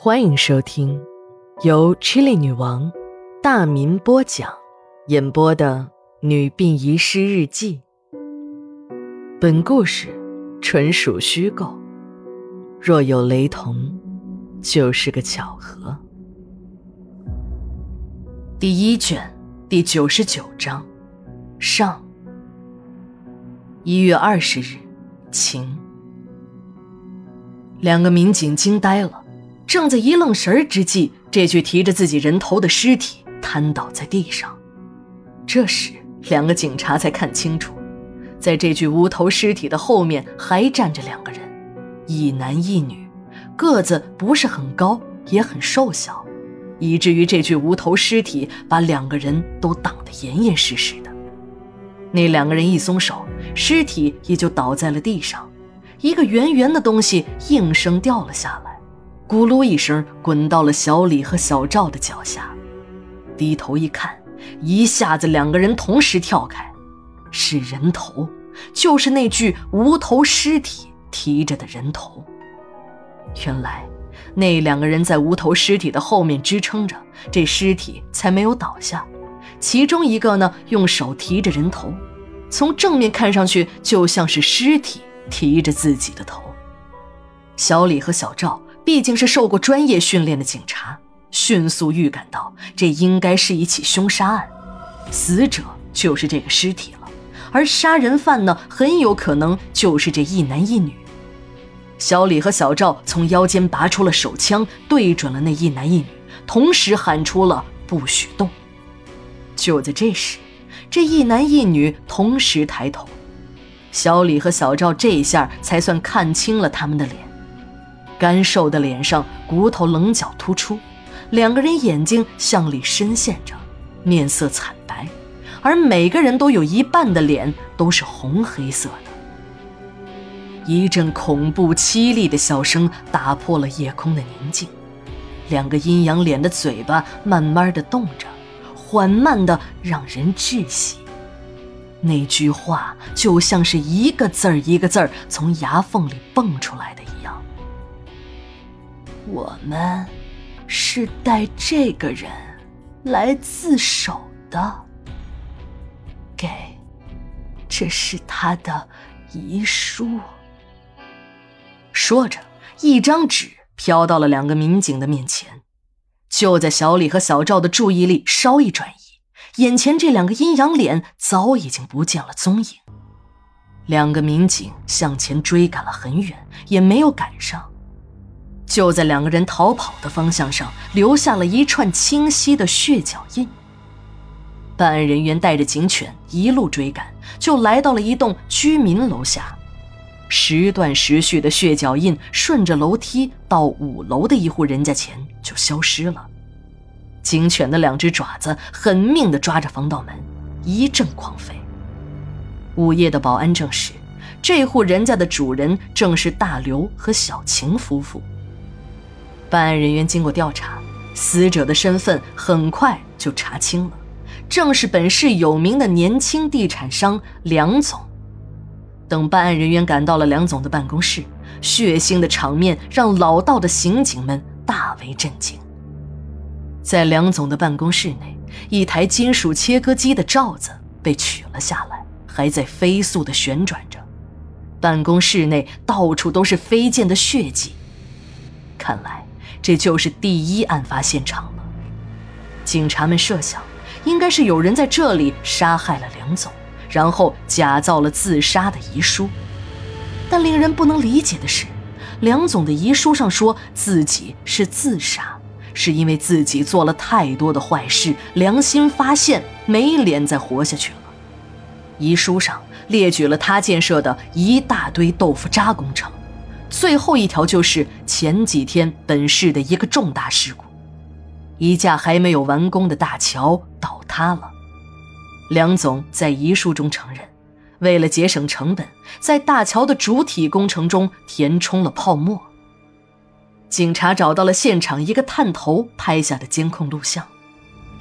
欢迎收听由 Chili 女王大民播讲演播的女病遗失日记。本故事纯属虚构，若有雷同就是个巧合。第一卷第99章上。1月20日晴。两个民警惊呆了，正在一愣神之际，这具提着自己人头的尸体瘫倒在地上。这时两个警察才看清楚，在这具无头尸体的后面还站着两个人，一男一女，个子不是很高也很瘦小，以至于这具无头尸体把两个人都挡得严严实实的。那两个人一松手，尸体也就倒在了地上，一个圆圆的东西应声掉了下来，咕噜一声滚到了小李和小赵的脚下。低头一看，一下子两个人同时跳开，是人头，就是那具无头尸体提着的人头。原来那两个人在无头尸体的后面支撑着，这尸体才没有倒下。其中一个呢，用手提着人头，从正面看上去就像是尸体提着自己的头。小李和小赵毕竟是受过专业训练的警察，迅速预感到这应该是一起凶杀案，死者就是这个尸体了，而杀人犯呢，很有可能就是这一男一女。小李和小赵从腰间拔出了手枪，对准了那一男一女，同时喊出了不许动。就在这时，这一男一女同时抬头，小李和小赵这一下才算看清了他们的脸，干瘦的脸上骨头棱角突出，两个人眼睛向里深陷着，面色惨白，而每个人都有一半的脸都是红黑色的。一阵恐怖凄厉的笑声打破了夜空的宁静，两个阴阳脸的嘴巴慢慢地动着，缓慢地让人窒息。那句话就像是一个字儿一个字儿从牙缝里蹦出来的一样，我们是带这个人来自首的，给，这是他的遗书。说着，一张纸飘到了两个民警的面前。就在小李和小赵的注意力稍一转移，眼前这两个阴阳脸早已经不见了踪影。两个民警向前追赶了很远，也没有赶上。就在两个人逃跑的方向上，留下了一串清晰的血脚印。办案人员带着警犬一路追赶，就来到了一栋居民楼下。时断时续的血脚印顺着楼梯到5楼的一户人家前就消失了。警犬的两只爪子狠命地抓着防盗门，一阵狂吠。午夜的保安证实，这户人家的主人正是大刘和小晴夫妇。办案人员经过调查，死者的身份很快就查清了，正是本市有名的年轻地产商梁总。等办案人员赶到了梁总的办公室，血腥的场面让老道的刑警们大为震惊。在梁总的办公室内，一台金属切割机的罩子被取了下来，还在飞速地旋转着，办公室内到处都是飞溅的血迹。看来这就是第一案发现场了。警察们设想，应该是有人在这里杀害了梁总，然后假造了自杀的遗书。但令人不能理解的是，梁总的遗书上说自己是自杀，是因为自己做了太多的坏事，良心发现，没脸再活下去了。遗书上列举了他建设的一大堆豆腐渣工程，最后一条就是前几天本市的一个重大事故，一架还没有完工的大桥倒塌了。梁总在遗书中承认，为了节省成本，在大桥的主体工程中填充了泡沫。警察找到了现场一个探头拍下的监控录像，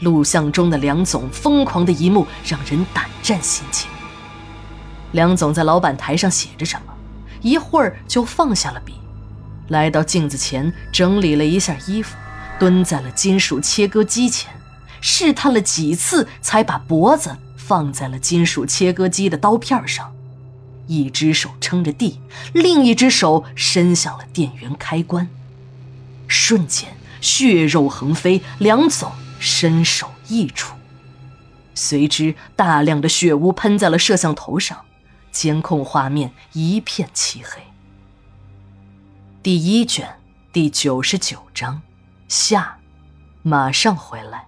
录像中的梁总疯狂的一幕让人胆战心惊。梁总在老板台上写着什么，一会儿就放下了笔，来到镜子前，整理了一下衣服，蹲在了金属切割机前，试探了几次，才把脖子放在了金属切割机的刀片上，一只手撑着地，另一只手伸向了电源开关。瞬间血肉横飞，梁总身首异处。随之大量的血污喷在了摄像头上，监控画面一片漆黑。第1卷第99章下，马上回来。